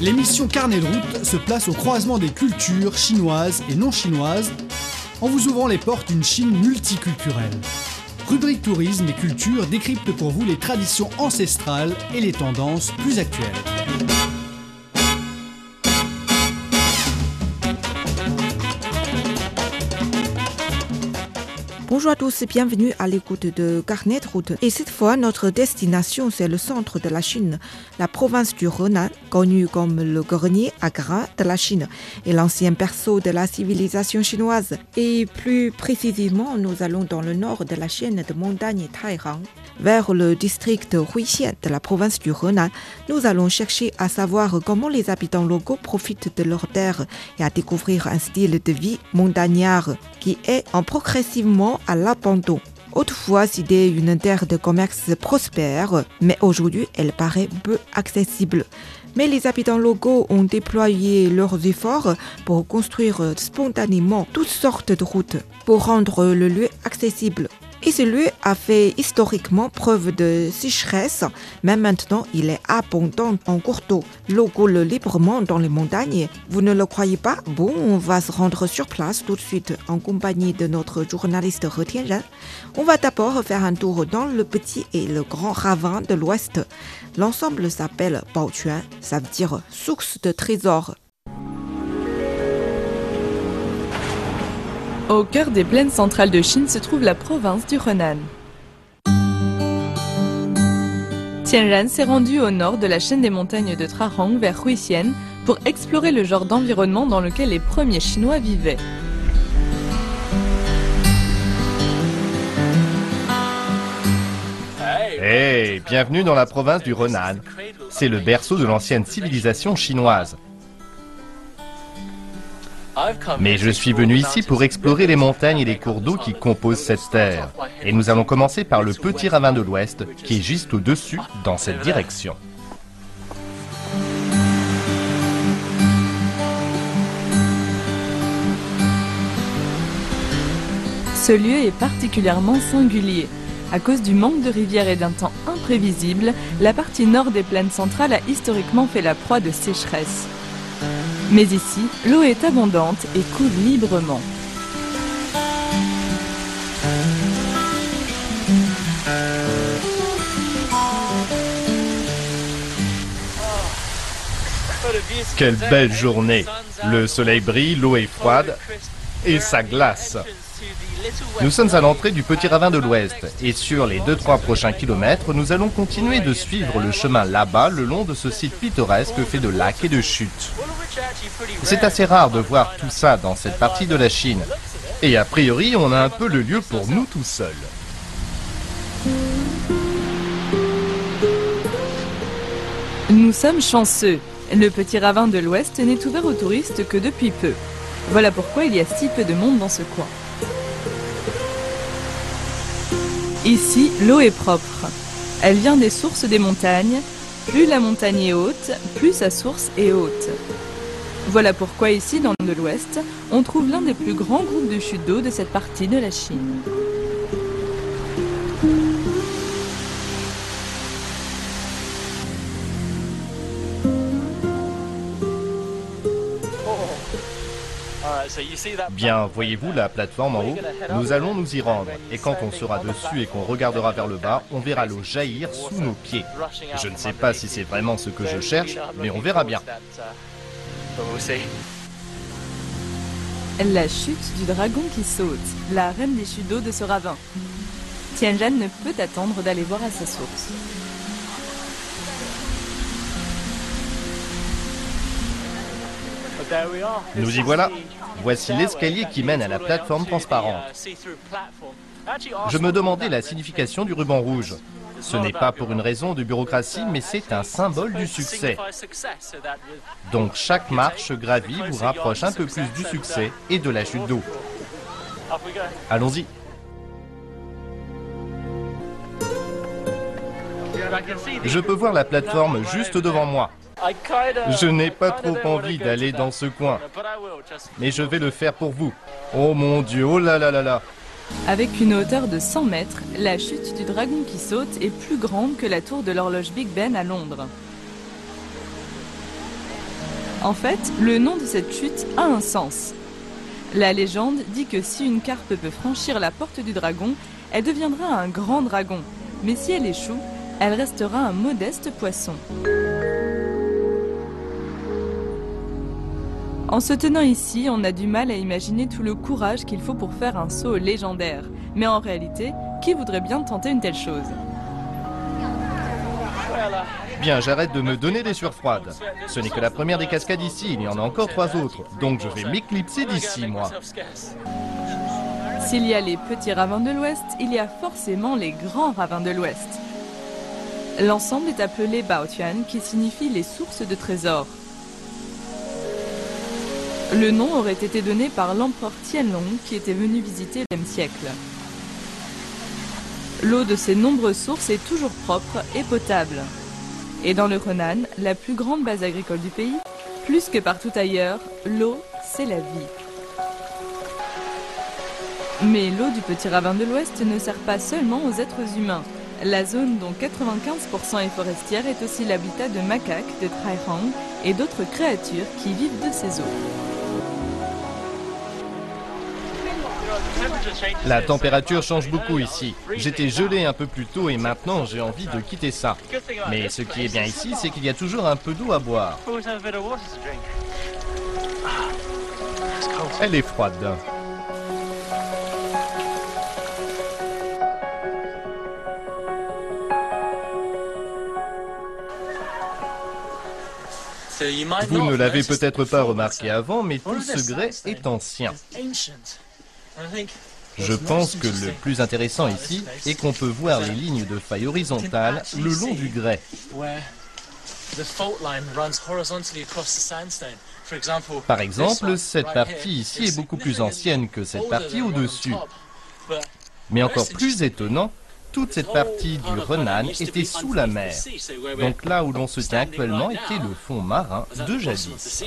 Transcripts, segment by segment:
L'émission Carnet de route se place au croisement des cultures chinoises et non chinoises en vous ouvrant les portes d'une Chine multiculturelle. Rubrique tourisme et culture décrypte pour vous les traditions ancestrales et les tendances plus actuelles. Bonjour à tous et bienvenue à l'écoute de Carnet de route. Et cette fois, notre destination, c'est le centre de la Chine, la province du Henan, connue comme le grenier à grains de la Chine et l'ancien berceau de la civilisation chinoise. Et plus précisément, nous allons dans le nord de la chaîne de montagnes Taihang, vers le district Huixian de la province du Henan. Nous allons chercher à savoir comment les habitants locaux profitent de leurs terres et à découvrir un style de vie montagnard qui est en progressivement à l'abandon. Autrefois, c'était une terre de commerce prospère, mais aujourd'hui, elle paraît peu accessible. Mais les habitants locaux ont déployé leurs efforts pour construire spontanément toutes sortes de routes pour rendre le lieu accessible. Et ce lieu a fait historiquement preuve de sécheresse, mais maintenant il est abondant en cours d'eau. L'eau coule librement dans les montagnes. Vous ne le croyez pas? Bon, on va se rendre sur place tout de suite en compagnie de notre journaliste Tianran. On va d'abord faire un tour dans le petit et le grand ravin de l'Ouest. L'ensemble s'appelle pao chuan, ça veut dire source de trésors. Au cœur des plaines centrales de Chine se trouve la province du Henan. Tianran s'est rendu au nord de la chaîne des montagnes de Trarang vers Huixian pour explorer le genre d'environnement dans lequel les premiers Chinois vivaient. Hey, bienvenue dans la province du Henan. C'est le berceau de l'ancienne civilisation chinoise. Mais je suis venu ici pour explorer les montagnes et les cours d'eau qui composent cette terre. Et nous allons commencer par le Petit Ravin de l'Ouest, qui est juste au-dessus, dans cette direction. Ce lieu est particulièrement singulier. À cause du manque de rivières et d'un temps imprévisible, la partie nord des plaines centrales a historiquement fait la proie de sécheresse. Mais ici, l'eau est abondante et coule librement. Quelle belle journée! Le soleil brille, l'eau est froide et ça glace. Nous sommes à l'entrée du Petit Ravin de l'Ouest et sur les 2-3 prochains kilomètres, nous allons continuer de suivre le chemin là-bas le long de ce site pittoresque fait de lacs et de chutes. C'est assez rare de voir tout ça dans cette partie de la Chine. Et a priori, on a un peu le lieu pour nous tout seuls. Nous sommes chanceux. Le Petit Ravin de l'Ouest n'est ouvert aux touristes que depuis peu. Voilà pourquoi il y a si peu de monde dans ce coin. Ici, l'eau est propre. Elle vient des sources des montagnes. Plus la montagne est haute, plus sa source est haute. Voilà pourquoi ici, dans le l'Ouest, on trouve l'un des plus grands groupes de chutes d'eau de cette partie de la Chine. Bien, voyez-vous la plateforme en haut? Nous allons nous y rendre. Et quand on sera dessus et qu'on regardera vers le bas, on verra l'eau jaillir sous nos pieds. Je ne sais pas si c'est vraiment ce que je cherche, mais on verra bien. La chute du dragon qui saute, la reine des chutes d'eau de ce ravin. Tianran ne peut attendre d'aller voir à sa source. Nous y voilà. Voici l'escalier qui mène à la plateforme transparente. Je me demandais la signification du ruban rouge. Ce n'est pas pour une raison de bureaucratie, mais c'est un symbole du succès. Donc chaque marche gravie vous rapproche un peu plus du succès et de la chute d'eau. Allons-y. Je peux voir la plateforme juste devant moi. Je n'ai pas trop envie d'aller dans ce coin, mais je vais le faire pour vous. Oh mon Dieu, oh là là là là! Avec une hauteur de 100 mètres, la chute du dragon qui saute est plus grande que la tour de l'horloge Big Ben à Londres. En fait, le nom de cette chute a un sens. La légende dit que si une carpe peut franchir la porte du dragon, elle deviendra un grand dragon. Mais si elle échoue, elle restera un modeste poisson. En se tenant ici, on a du mal à imaginer tout le courage qu'il faut pour faire un saut légendaire. Mais en réalité, qui voudrait bien tenter une telle chose? Bien, j'arrête de me donner des sueurs froides. Ce n'est que la première des cascades ici, il y en a encore 3 autres. Donc je vais m'éclipser d'ici, moi. S'il y a les petits ravins de l'Ouest, il y a forcément les grands ravins de l'Ouest. L'ensemble est appelé Baotian, qui signifie les sources de trésors. Le nom aurait été donné par l'empereur Tianran qui était venu visiter le même siècle. L'eau de ces nombreuses sources est toujours propre et potable. Et dans le Henan, la plus grande base agricole du pays, plus que partout ailleurs, l'eau, c'est la vie. Mais l'eau du petit ravin de l'Ouest ne sert pas seulement aux êtres humains. La zone dont 95% est forestière est aussi l'habitat de macaques, de Taihang et d'autres créatures qui vivent de ces eaux. La température change beaucoup ici. J'étais gelé un peu plus tôt et maintenant j'ai envie de quitter ça. Mais ce qui est bien ici, c'est qu'il y a toujours un peu d'eau à boire. Elle est froide. Vous ne l'avez peut-être pas remarqué avant, mais tout ce grès est ancien. Je pense que le plus intéressant ici est qu'on peut voir les lignes de faille horizontales le long du grès. Par exemple, cette partie ici est beaucoup plus ancienne que cette partie au-dessus. Mais encore plus étonnant, toute cette partie du Henan était sous la mer. Donc là où l'on se tient actuellement était le fond marin de jadis.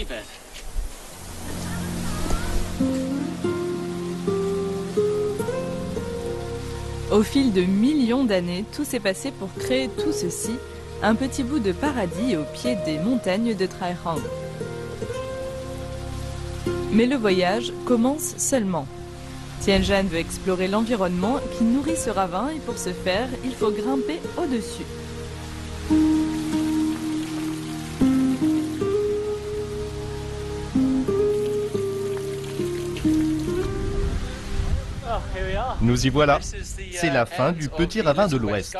Au fil de millions d'années, tout s'est passé pour créer tout ceci, un petit bout de paradis au pied des montagnes de Trarang. Mais le voyage commence seulement. Tianran veut explorer l'environnement qui nourrit ce ravin et pour ce faire, il faut grimper au-dessus. Nous y voilà. C'est la fin du petit ravin de l'Ouest.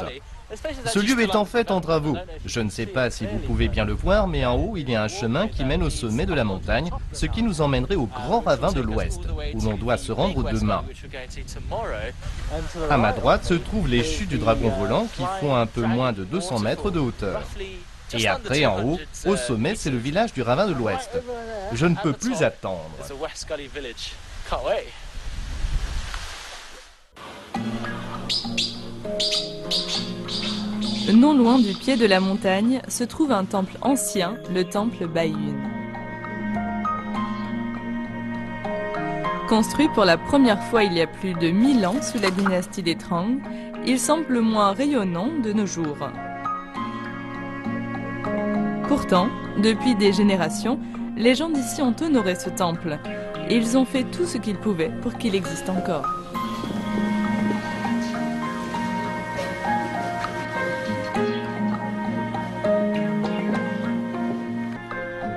Ce lieu est en fait en travaux. Je ne sais pas si vous pouvez bien le voir, mais en haut, il y a un chemin qui mène au sommet de la montagne, ce qui nous emmènerait au grand ravin de l'Ouest, où l'on doit se rendre demain. À ma droite se trouvent les chutes du dragon volant qui font un peu moins de 200 mètres de hauteur. Et après, en haut, au sommet, c'est le village du ravin de l'Ouest. Je ne peux plus attendre. Non loin du pied de la montagne se trouve un temple ancien, le temple Baiyun. Construit pour la première fois il y a plus de 1000 ans sous la dynastie des Tang, il semble le moins rayonnant de nos jours. Pourtant, depuis des générations, les gens d'ici ont honoré ce temple et ils ont fait tout ce qu'ils pouvaient pour qu'il existe encore.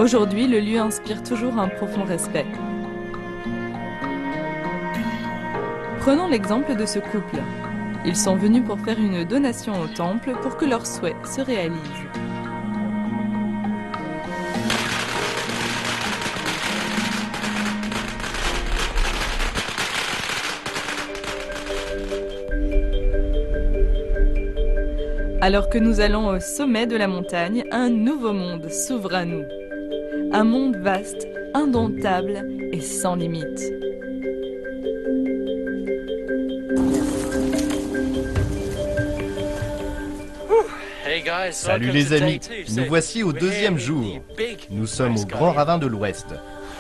Aujourd'hui, le lieu inspire toujours un profond respect. Prenons l'exemple de ce couple. Ils sont venus pour faire une donation au temple pour que leurs souhaits se réalisent. Alors que nous allons au sommet de la montagne, un nouveau monde s'ouvre à nous. Un monde vaste, indomptable et sans limite. Salut les amis, nous voici au 2e jour. Nous sommes au Grand Ravin de l'Ouest.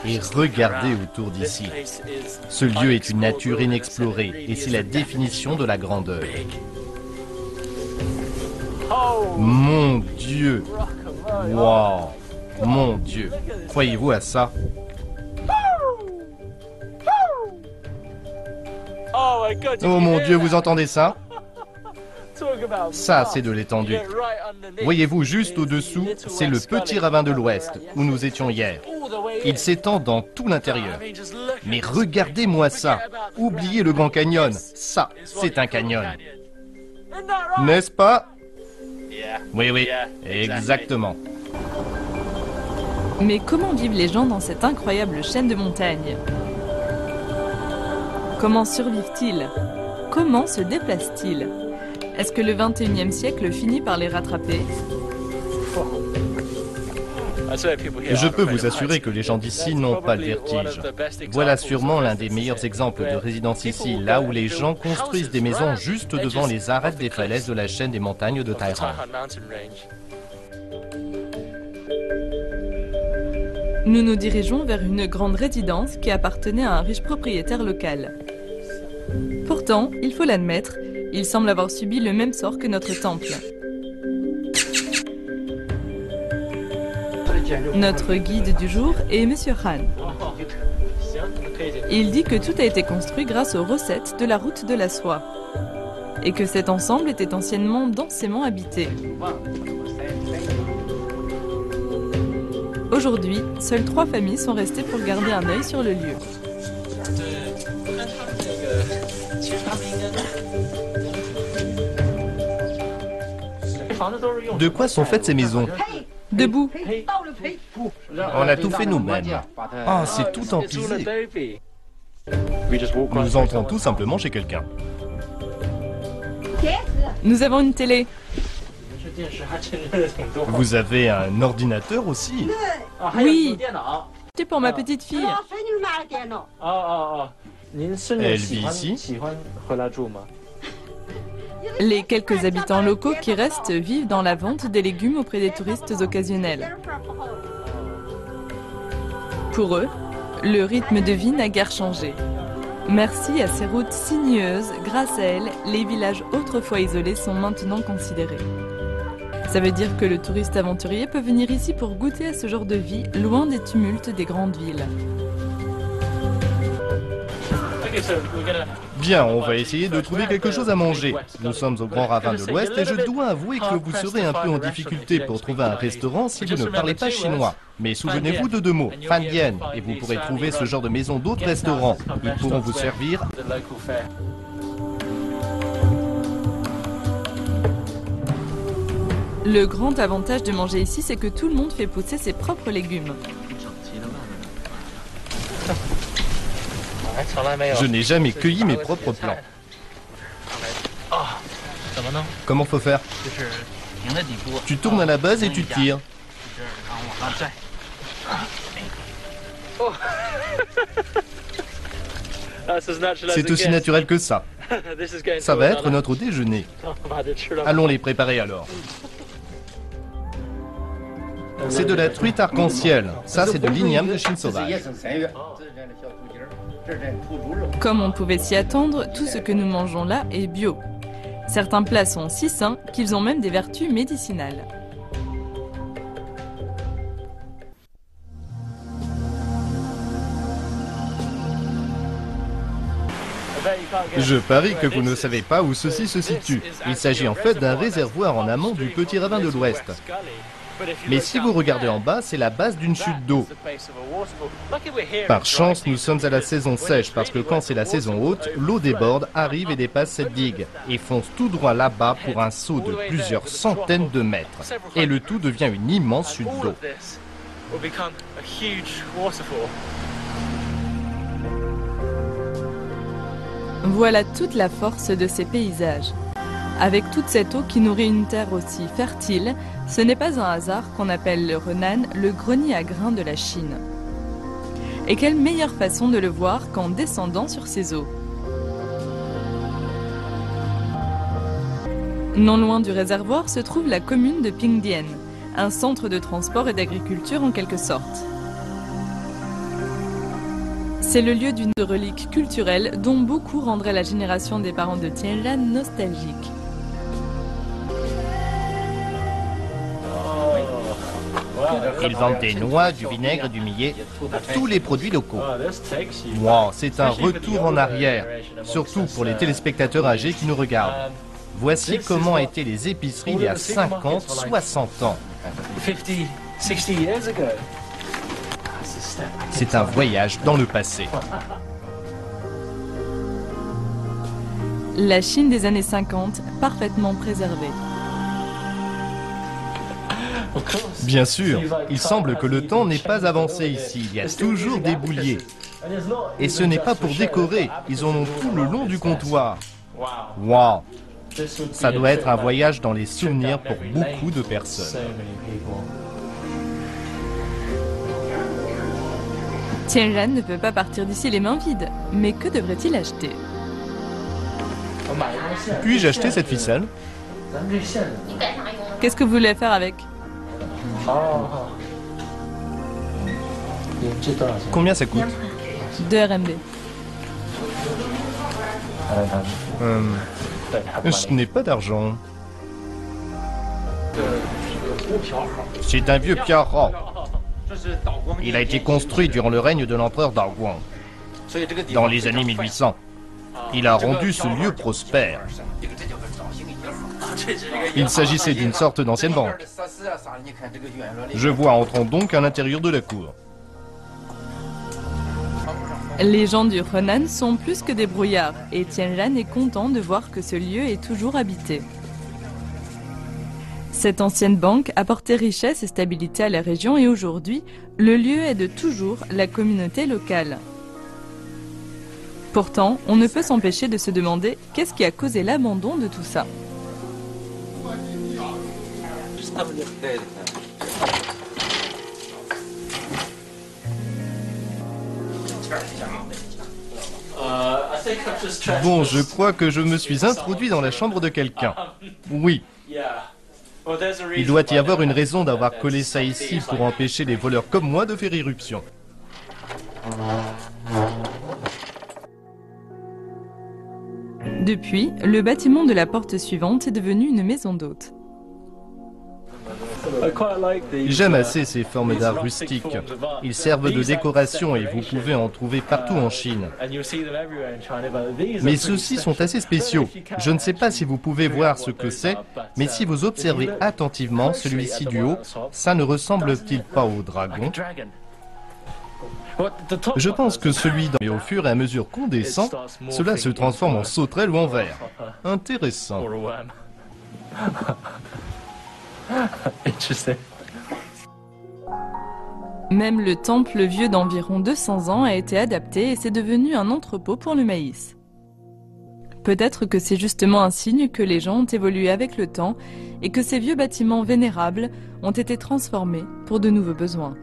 Et regardez autour d'ici. Ce lieu est une nature inexplorée et c'est la définition de la grandeur. Mon Dieu! Wow! Mon Dieu, croyez-vous à ça? Oh mon Dieu, vous entendez ça? Ça, c'est de l'étendue. Voyez-vous, juste au-dessous, c'est le petit ravin de l'Ouest, où nous étions hier. Il s'étend dans tout l'intérieur. Mais regardez-moi ça. Oubliez le Grand Canyon. Ça, c'est un canyon. N'est-ce pas? Oui, oui, exactement. Mais comment vivent les gens dans cette incroyable chaîne de montagnes? Comment survivent-ils? Comment se déplacent-ils? Est-ce que le 21e siècle finit par les rattraper? Je peux vous assurer que les gens d'ici n'ont pas le vertige. Voilà sûrement l'un des meilleurs exemples de résidence ici, là où les gens construisent des maisons juste devant les arêtes des falaises de la chaîne des montagnes de Taihang. Nous nous dirigeons vers une grande résidence qui appartenait à un riche propriétaire local. Pourtant, il faut l'admettre, il semble avoir subi le même sort que notre temple. Notre guide du jour est M. Han. Il dit que tout a été construit grâce aux recettes de la route de la soie et que cet ensemble était anciennement densément habité. Aujourd'hui, seules 3 familles sont restées pour garder un œil sur le lieu. De quoi sont faites ces maisons? Debout. On a tout fait nous-mêmes. Ah, c'est tout empilé. Nous entrons tout simplement chez quelqu'un. Nous avons une télé. Vous avez un ordinateur aussi? Oui. C'est pour ma petite fille. Elle vit ici? Les quelques habitants locaux qui restent vivent dans la vente des légumes auprès des touristes occasionnels. Pour eux, le rythme de vie n'a guère changé. Merci à ces routes sinueuses, grâce à elles, les villages autrefois isolés sont maintenant considérés. Ça veut dire que le touriste aventurier peut venir ici pour goûter à ce genre de vie, loin des tumultes des grandes villes. Bien, on va essayer de trouver quelque chose à manger. Nous sommes au Grand Ravin de l'Ouest et je dois avouer que vous serez un peu en difficulté pour trouver un restaurant si vous ne parlez pas chinois. Mais souvenez-vous de 2 mots, Pingdian, et vous pourrez trouver ce genre de maison d'autres restaurants. Ils pourront vous servir. Le grand avantage de manger ici, c'est que tout le monde fait pousser ses propres légumes. Je n'ai jamais cueilli mes propres plants. Comment faut faire? Tu tournes à la base et tu tires. C'est aussi naturel que ça. Ça va être notre déjeuner. Allons les préparer alors. C'est de la truite arc-en-ciel. Ça, c'est de l'igname de Chine sauvage. Comme on pouvait s'y attendre, tout ce que nous mangeons là est bio. Certains plats sont si sains qu'ils ont même des vertus médicinales. Je parie que vous ne savez pas où ceci se situe. Il s'agit en fait d'un réservoir en amont du Petit Ravin de l'Ouest. Mais si vous regardez en bas, c'est la base d'une chute d'eau. Par chance, nous sommes à la saison sèche, parce que quand c'est la saison haute, l'eau déborde, arrive et dépasse cette digue, et fonce tout droit là-bas pour un saut de plusieurs centaines de mètres. Et le tout devient une immense chute d'eau. Voilà toute la force de ces paysages. Avec toute cette eau qui nourrit une terre aussi fertile, ce n'est pas un hasard qu'on appelle le Henan le grenier à grains de la Chine. Et quelle meilleure façon de le voir qu'en descendant sur ces eaux. Non loin du réservoir se trouve la commune de Pingdian, un centre de transport et d'agriculture en quelque sorte. C'est le lieu d'une relique culturelle dont beaucoup rendraient la génération des parents de Tianran nostalgique. Ils vendent des noix, du vinaigre, du millet, tous les produits locaux. Wow, c'est un retour en arrière, surtout pour les téléspectateurs âgés qui nous regardent. Voici comment étaient les épiceries il y a 50, 60 ans. C'est un voyage dans le passé. La Chine des années 50, parfaitement préservée. Bien sûr, il semble que le temps n'ait pas avancé ici. Il y a toujours des bouliers. Et ce n'est pas pour décorer, ils en ont tout le long du comptoir. Wow! Ça doit être un voyage dans les souvenirs pour beaucoup de personnes. Tianran ne peut pas partir d'ici les mains vides. Mais que devrait-il acheter? Puis-je acheter cette ficelle? Qu'est-ce que vous voulez faire avec? Combien ça coûte? 2 RMB. Je n'ai pas d'argent. C'est un vieux piara. Il a été construit durant le règne de l'empereur Daoguang, dans les années 1800. Il a rendu ce lieu prospère. Il s'agissait d'une sorte d'ancienne banque. Je vois entrant donc à l'intérieur de la cour. Les gens du Henan sont plus que des brouillards et Tianran est content de voir que ce lieu est toujours habité. Cette ancienne banque apportait richesse et stabilité à la région et aujourd'hui, le lieu aide toujours la communauté locale. Pourtant, on ne peut s'empêcher de se demander qu'est-ce qui a causé l'abandon de tout ça. Bon, je crois que je me suis introduit dans la chambre de quelqu'un. Oui. Il doit y avoir une raison d'avoir collé ça ici pour empêcher les voleurs comme moi de faire irruption. Depuis, le bâtiment de la porte suivante est devenu une maison d'hôtes. J'aime assez ces formes d'art rustiques. Ils servent de décoration et vous pouvez en trouver partout en Chine. Mais ceux-ci sont assez spéciaux. Je ne sais pas si vous pouvez voir ce que c'est, mais si vous observez attentivement celui-ci du haut, ça ne ressemble-t-il pas au dragon? Je pense que celui d'en haut, au fur et à mesure qu'on descend, cela se transforme en sauterelle ou en verre. Intéressant. Même le temple vieux d'environ 200 ans a été adapté et c'est devenu un entrepôt pour le maïs. Peut-être que c'est justement un signe que les gens ont évolué avec le temps et que ces vieux bâtiments vénérables ont été transformés pour de nouveaux besoins.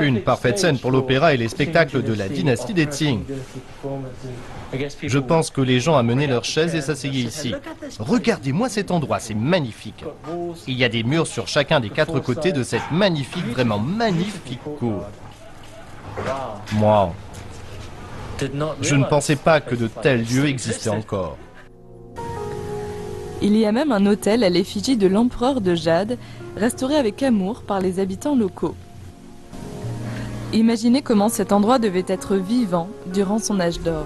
Une parfaite scène pour l'opéra et les spectacles de la dynastie des Qing. Je pense que les gens amenaient leurs chaises et s'asseyaient ici. Regardez-moi cet endroit, c'est magnifique. Il y a des murs sur chacun des 4 côtés de cette magnifique, vraiment magnifique cour. Wow. Je ne pensais pas que de tels lieux existaient encore. Il y a même un hôtel à l'effigie de l'empereur de Jade, restauré avec amour par les habitants locaux. Imaginez comment cet endroit devait être vivant durant son âge d'or.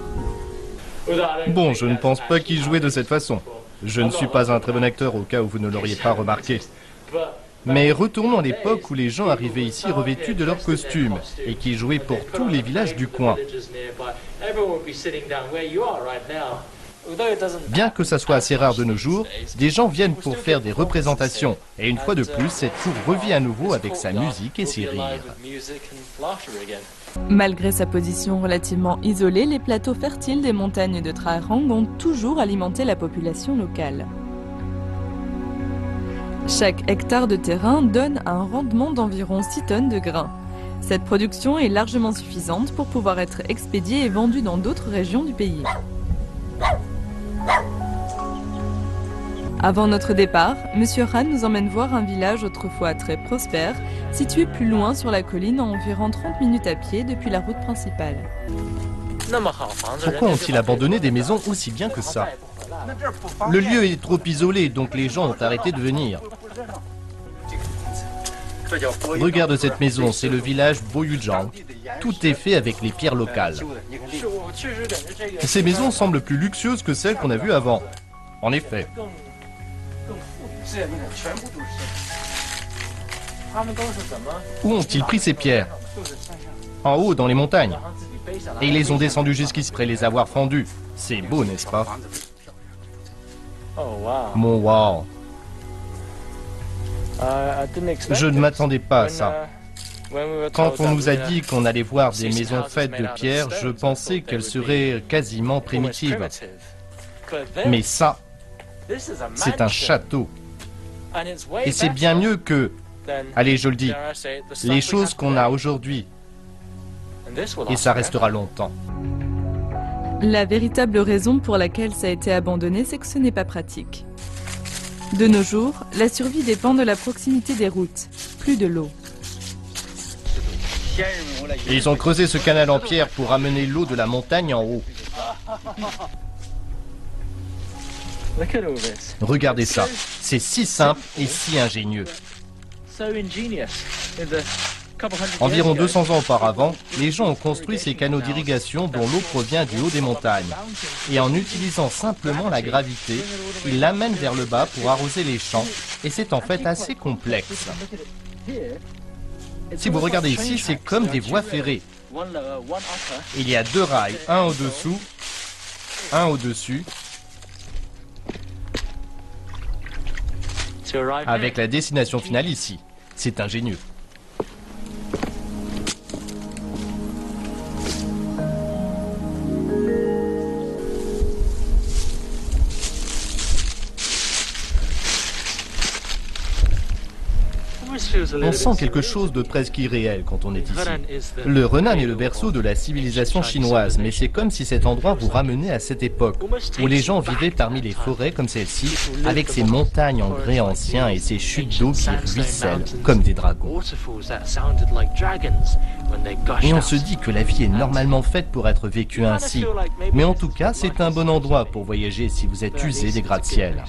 Bon, je ne pense pas qu'il jouait de cette façon. Je ne suis pas un très bon acteur au cas où vous ne l'auriez pas remarqué. Mais retournons à l'époque où les gens arrivaient ici revêtus de leurs costumes et qui jouaient pour tous les villages du coin. Bien que ça soit assez rare de nos jours, des gens viennent pour faire des représentations. Et une fois de plus, cette cour revit à nouveau avec sa musique et ses rires. Malgré sa position relativement isolée, les plateaux fertiles des montagnes de Trarang ont toujours alimenté la population locale. Chaque hectare de terrain donne un rendement d'environ 6 tonnes de grains. Cette production est largement suffisante pour pouvoir être expédiée et vendue dans d'autres régions du pays. Avant notre départ, Monsieur Han nous emmène voir un village autrefois très prospère, situé plus loin sur la colline à environ 30 minutes à pied depuis la route principale. Pourquoi ont-ils abandonné des maisons aussi bien que ça? Le lieu est trop isolé, donc les gens ont arrêté de venir. Regarde cette maison, c'est le village Yujang. Tout est fait avec les pierres locales. Ces maisons semblent plus luxueuses que celles qu'on a vues avant. En effet. Où ont-ils pris ces pierres? En haut, dans les montagnes. Et ils les ont descendues jusqu'ici, après les avoir fendues. C'est beau, n'est-ce pas? Mon wow. Je ne m'attendais pas à ça. Quand on nous a dit qu'on allait voir des maisons faites de pierre, je pensais qu'elles seraient quasiment primitives. Mais ça, c'est un château. Et c'est bien mieux que, allez, je le dis, les choses qu'on a aujourd'hui. Et ça restera longtemps. La véritable raison pour laquelle ça a été abandonné, c'est que ce n'est pas pratique. De nos jours, la survie dépend de la proximité des routes, plus de l'eau. Ils ont creusé ce canal en pierre pour amener l'eau de la montagne en haut. Regardez ça, c'est si simple et si ingénieux. Environ 200 ans auparavant, les gens ont construit ces canaux d'irrigation dont l'eau provient du haut des montagnes. Et en utilisant simplement la gravité, ils l'amènent vers le bas pour arroser les champs, et c'est en fait assez complexe. Si vous regardez ici, c'est comme des voies ferrées. Il y a deux rails, un au-dessous, un au-dessus, avec la destination finale ici. C'est ingénieux. On sent quelque chose de presque irréel quand on est ici. Le Henan est le berceau de la civilisation chinoise, mais c'est comme si cet endroit vous ramenait à cette époque, où les gens vivaient parmi les forêts comme celle-ci, avec ces montagnes en grès ancien et ces chutes d'eau qui ruissellent comme des dragons. Et on se dit que la vie est normalement faite pour être vécue ainsi. Mais en tout cas, c'est un bon endroit pour voyager si vous êtes usé des gratte-ciels.